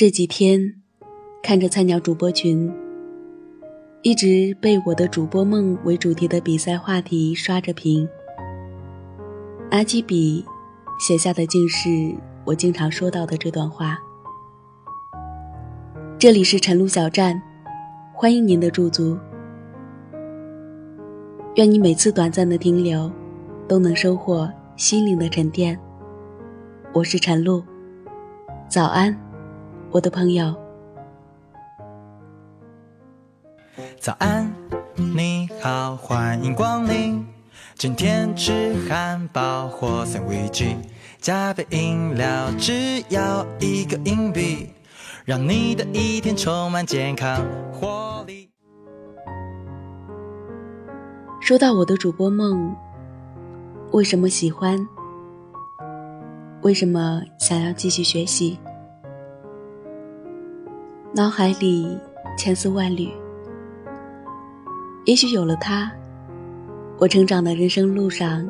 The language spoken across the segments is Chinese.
这几天看着菜鸟主播群，一直被我的主播梦为主题的比赛话题刷着屏。阿基比写下的竟是我经常说到的这段话。这里是晨露小站，欢迎您的驻足，愿你每次短暂的停留都能收获心灵的沉淀。我是晨露，早安我的朋友。早安你好，欢迎光临，今天吃汉堡或三文治，加杯饮料只要1个硬币，让你的一天充满健康活力。说到我的主播梦，为什么喜欢，为什么想要继续学习，脑海里千丝万缕。也许有了它，我成长的人生路上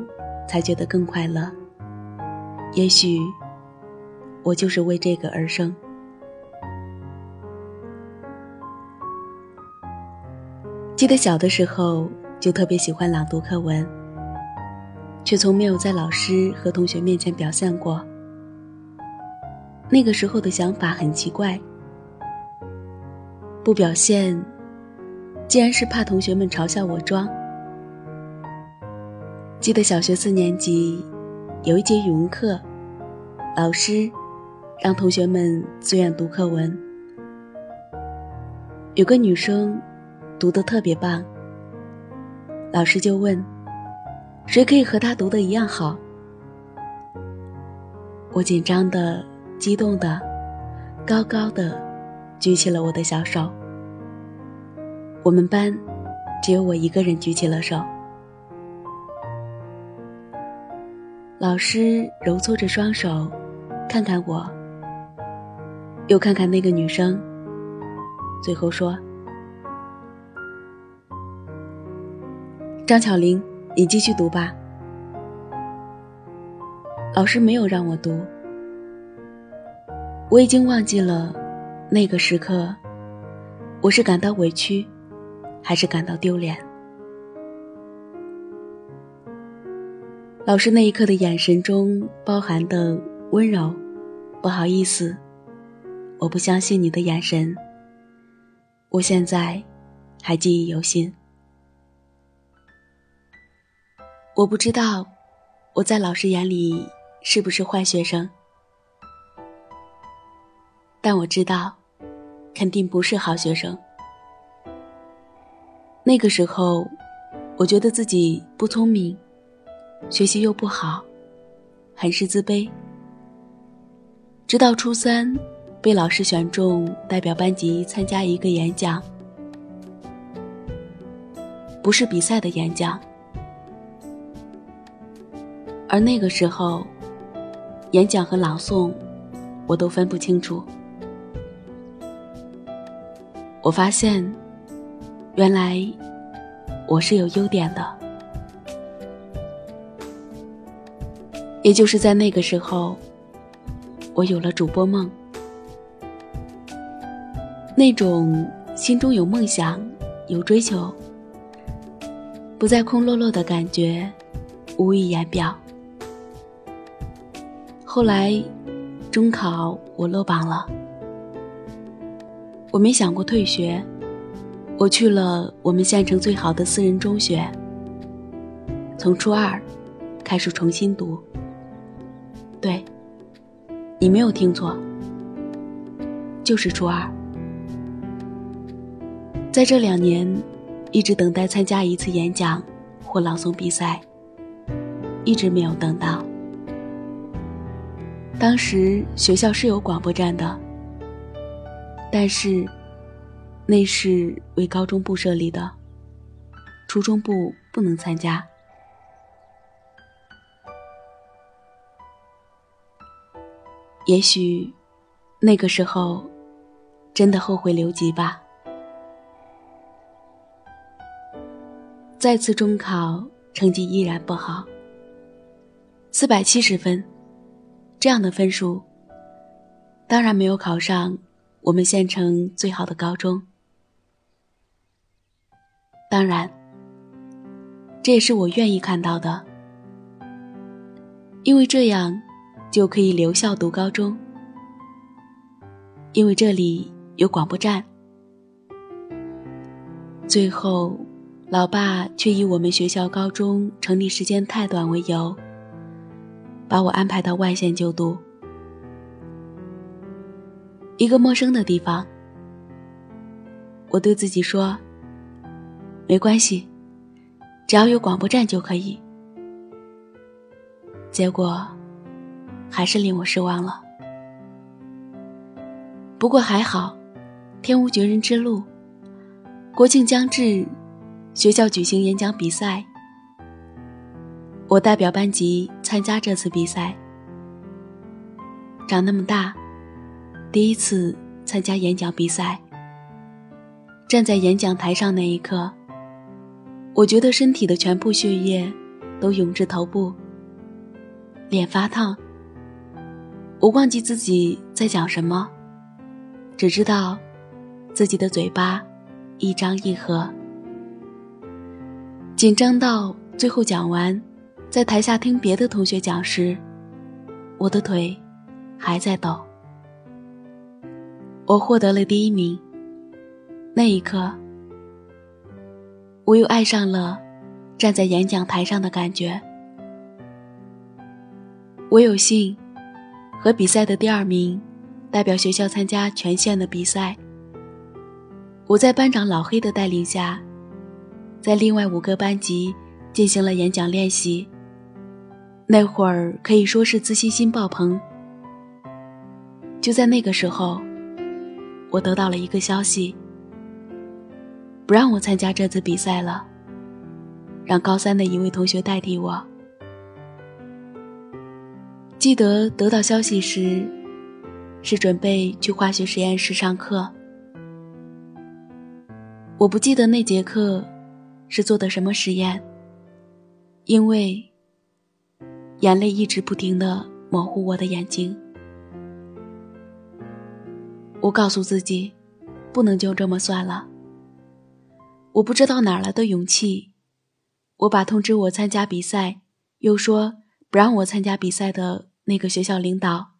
才觉得更快乐。也许我就是为这个而生。记得小的时候就特别喜欢朗读课文，却从没有在老师和同学面前表现过。那个时候的想法很奇怪，不表现竟然是怕同学们嘲笑我装。记得小学4年级有一节语文课，老师让同学们自愿读课文，有个女生读得特别棒，老师就问谁可以和他读得一样好。我紧张的、激动的、高高的举起了我的小手。我们班只有我一个人举起了手。老师揉搓着双手，看看我，又看看那个女生，最后说：张巧玲，你继续读吧。老师没有让我读，我已经忘记了那个时刻，我是感到委屈，还是感到丢脸。老师那一刻的眼神中包含的温柔、不好意思、我不相信你的眼神，我现在还记忆犹新。我不知道我在老师眼里是不是坏学生，但我知道肯定不是好学生。那个时候我觉得自己不聪明，学习又不好，很是自卑。直到初3被老师选中代表班级参加一个演讲，不是比赛的演讲。而那个时候演讲和朗诵我都分不清楚。我发现原来我是有优点的。也就是在那个时候我有了主播梦，那种心中有梦想、有追求，不再空落落的感觉无以言表。后来中考我落榜了，我没想过退学，我去了我们县城最好的私人中学，从初2开始重新读。对，你没有听错，就是初2。在这2年一直等待参加一次演讲或朗诵比赛，一直没有等到。当时学校是有广播站的，但是那是为高中部设立的，初中部不能参加。也许那个时候真的后悔留级吧。再次中考成绩依然不好，470分，这样的分数当然没有考上我们县城最好的高中。当然，这也是我愿意看到的，因为这样就可以留校读高中，因为这里有广播站。最后，老爸却以我们学校高中成立时间太短为由，把我安排到外县就读。一个陌生的地方，我对自己说，没关系，只要有广播站就可以。结果还是令我失望了。不过还好，天无绝人之路，国庆将至，学校举行演讲比赛，我代表班级参加这次比赛。长那么大，第一次参加演讲比赛，站在演讲台上那一刻，我觉得身体的全部血液都涌至头部，脸发烫。我忘记自己在讲什么，只知道自己的嘴巴一张一合，紧张到最后讲完，在台下听别的同学讲时，我的腿还在抖。我获得了第一名，那一刻，我又爱上了站在演讲台上的感觉。我有幸和比赛的第二名代表学校参加全县的比赛。我在班长老黑的带领下，在另外5个班级进行了演讲练习。那会儿可以说是自信心爆棚。就在那个时候，我得到了一个消息，不让我参加这次比赛了，让高三的一位同学代替我。记得得到消息时，是准备去化学实验室上课。我不记得那节课是做的什么实验，因为眼泪一直不停地模糊我的眼睛。我告诉自己，不能就这么算了。我不知道哪来的勇气，我把通知我参加比赛，又说不让我参加比赛的那个学校领导，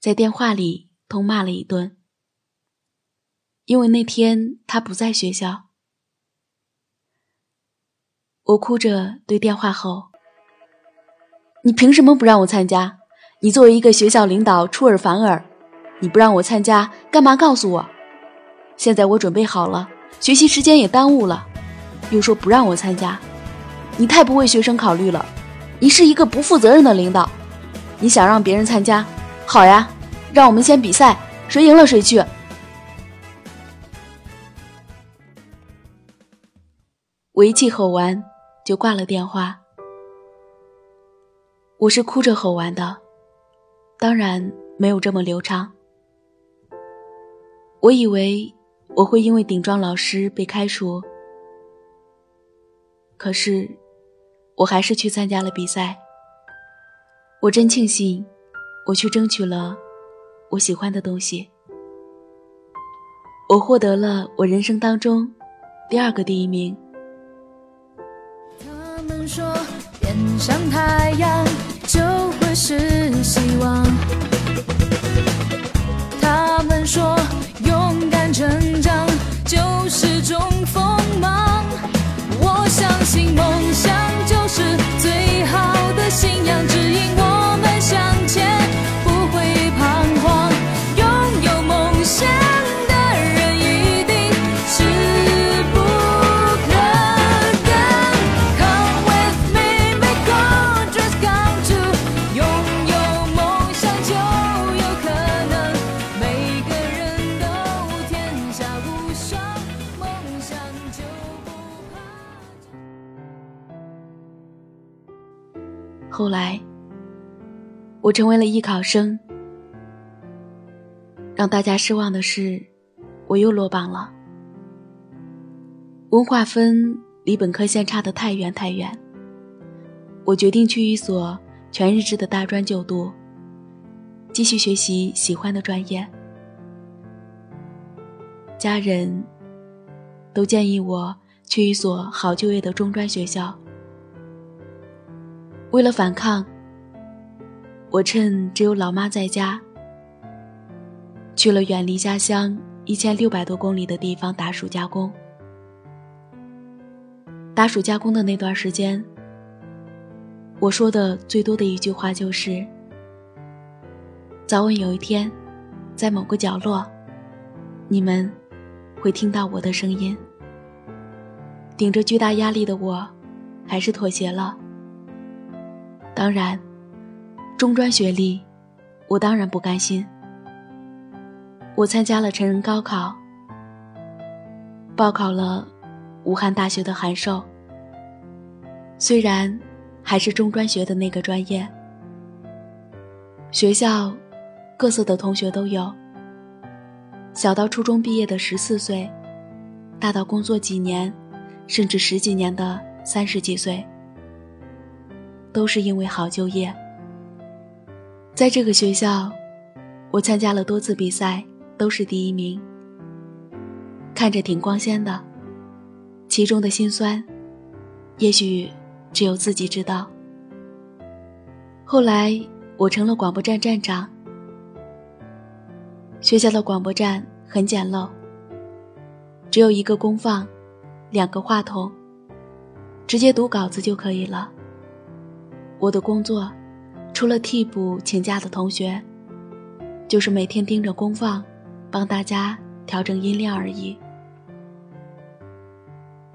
在电话里痛骂了一顿。因为那天他不在学校，我哭着对电话吼：“你凭什么不让我参加？你作为一个学校领导出尔反尔，你不让我参加，干嘛告诉我？现在我准备好了，学习时间也耽误了，又说不让我参加，你太不为学生考虑了，你是一个不负责任的领导。你想让别人参加，好呀，让我们先比赛，谁赢了谁去。”我一气吼完就挂了电话。我是哭着吼完的，当然没有这么流畅。我以为我会因为顶撞老师被开除，可是我还是去参加了比赛。我真庆幸我去争取了我喜欢的东西。我获得了我人生当中第2个第一名。说变上太阳就会是希望，他们说勇敢成长就是种锋芒，我相信梦想就是最好的信仰，指引我们向前不会彷徨，拥有梦想后来，我成为了艺考生。让大家失望的是，我又落榜了。文化分离本科线差得太远太远。我决定去一所全日制的大专就读，继续学习喜欢的专业。家人都建议我去一所好就业的中专学校。为了反抗，我趁只有老妈在家，去了远离家乡1600多公里的地方打暑加工。打暑加工的那段时间，我说的最多的一句话就是：早晚有一天，在某个角落，你们会听到我的声音。顶着巨大压力的我，还是妥协了。当然，中专学历，我当然不甘心。我参加了成人高考，报考了武汉大学的函授。虽然还是中专学的那个专业，学校各色的同学都有，小到初中毕业的14岁，大到工作几年甚至十几年的30几岁，都是因为好就业。在这个学校，我参加了多次比赛，都是第一名，看着挺光鲜的，其中的辛酸也许只有自己知道。后来我成了广播站站长。学校的广播站很简陋，只有一个功放，2个话筒，直接读稿子就可以了。我的工作除了替补请假的同学，就是每天盯着功放，帮大家调整音量而已。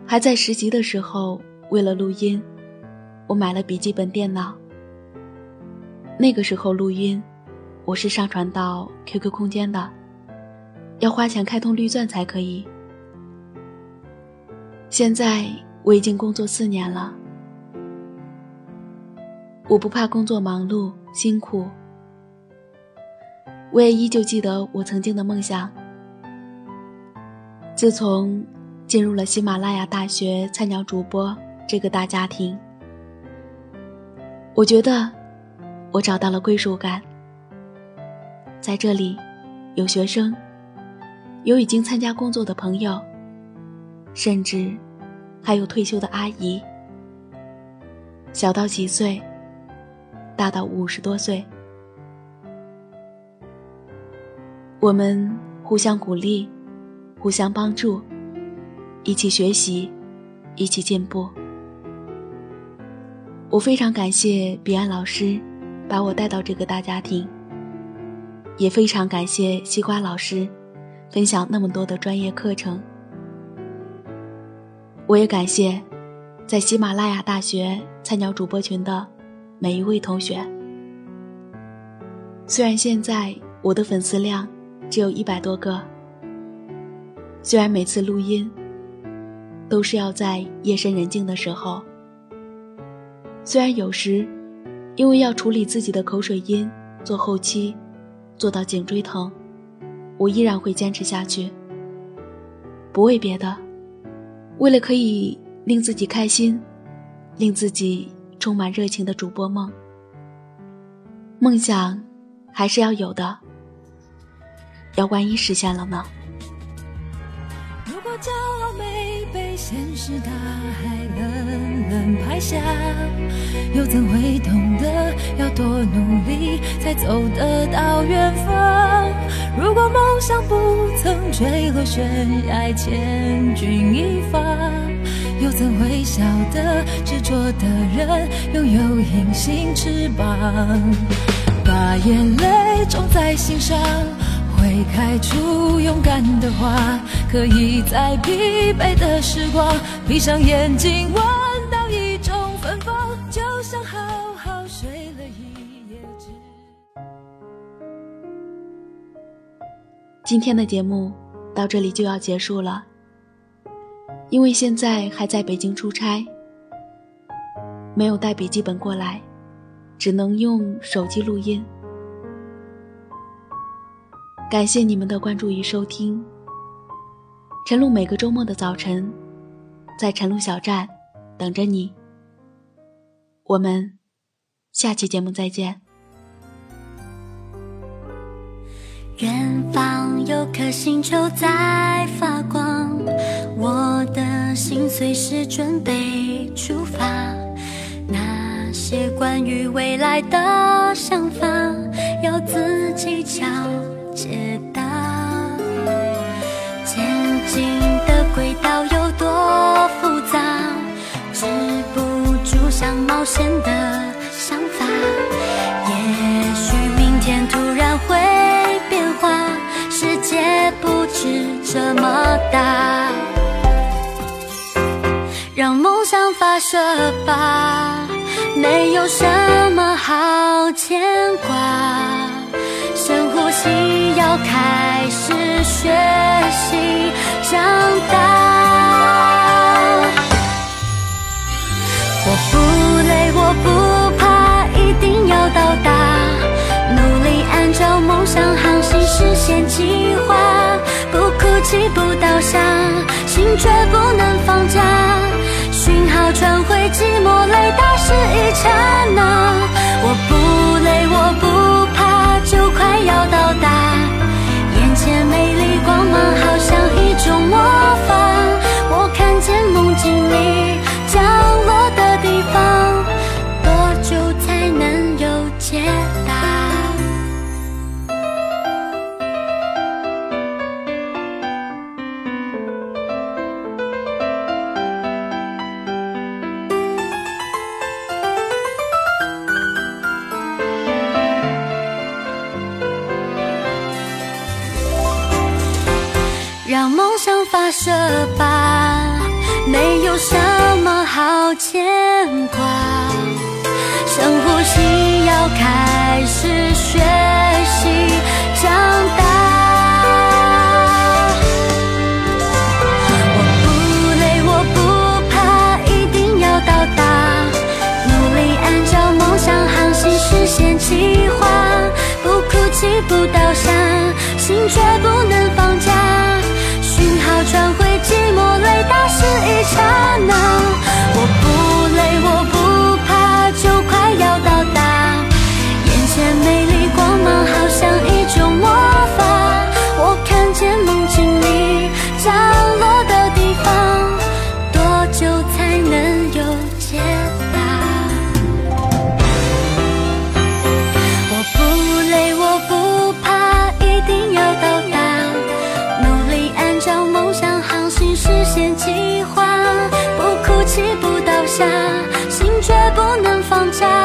还在实习的时候，为了录音，我买了笔记本电脑。那个时候录音，我是上传到 QQ 空间的，要花钱开通绿钻才可以。现在我已经工作4年了，我不怕工作忙碌辛苦，我也依旧记得我曾经的梦想。自从进入了喜马拉雅大学菜鸟主播这个大家庭，我觉得我找到了归属感。在这里，有学生，有已经参加工作的朋友，甚至还有退休的阿姨。小到几岁，大到50多岁，我们互相鼓励，互相帮助，一起学习，一起进步。我非常感谢彼岸老师把我带到这个大家庭，也非常感谢西瓜老师分享那么多的专业课程。我也感谢在喜马拉雅大学菜鸟主播群的每一位同学。虽然现在我的粉丝量只有100多个，虽然每次录音都是要在夜深人静的时候，虽然有时因为要处理自己的口水音，做后期做到颈椎疼，我依然会坚持下去，不为别的，为了可以令自己开心，令自己充满热情的主播梦。梦想还是要有的，要万一实现了呢？如果骄傲没被现实大海冷冷拍下，又怎会懂得要多努力才走得到远方？如果梦想不曾坠落悬崖，千钧一发，又怎会晓得执着的人拥有隐形翅膀？把眼泪种在心上，会开出勇敢的花，可以在疲惫的时光闭上眼睛，闻到一种芬芳，就像好好睡了一夜。今天的节目到这里就要结束了，因为现在还在北京出差，没有带笔记本过来，只能用手机录音。感谢你们的关注与收听。晨露每个周末的早晨，在晨露小站等着你。我们下期节目再见。远方有颗星球在发光，我的心随时准备出发，那些关于未来的想法要自己巧解答，前进的轨道有多复杂，止不住想冒险的想法，也许明天突然会世界不止这么大，让梦想发射吧，没有什么好牵挂，深呼吸，要开始学习长大。我不累，我不怕，一定要到达，努力按照梦想航行，实现计划，不哭泣不倒下，心却不能放假，讯号传回寂寞雷达是一刹那，我不累我不怕，就快要到达，眼前美丽光芒好像一种魔法，我看见梦境里降落的地方，多久才能有解答。让梦想发射吧，没有什么好牵挂，深呼吸，要开始学习长大。我不累我不怕，一定要到达，努力按照梦想航行，实现计划，不哭泣不倒下，心却不能放假，传回寂寞雷达是一刹那，我不累我不怕，就快要到达，眼前美丽光芒好像一种魔法，我看见梦境里降落的地方，多久才能有解答。我不累我不怕，一定要到达，实现计划，不哭泣不倒下，心却不能放假，